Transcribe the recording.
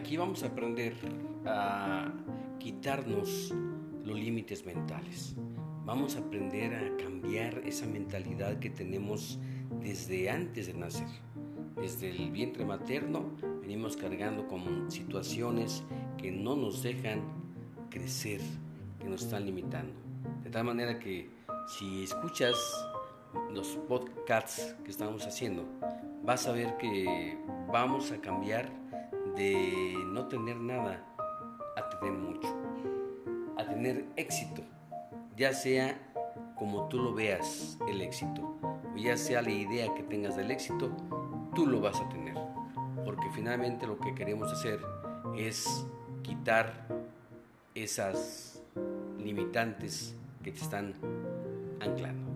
Aquí vamos a aprender a quitarnos los límites mentales. Vamos a aprender a cambiar esa mentalidad que tenemos desde antes de nacer. Desde el vientre materno venimos cargando con situaciones que no nos dejan crecer, que nos están limitando. De tal manera que si escuchas los podcasts que estamos haciendo, vas a ver que vamos a cambiar de no tener nada a tener mucho, a tener éxito, ya sea como tú lo veas el éxito, o ya sea la idea que tengas del éxito, tú lo vas a tener, porque finalmente lo que queremos hacer es quitar esas limitantes que te están anclando.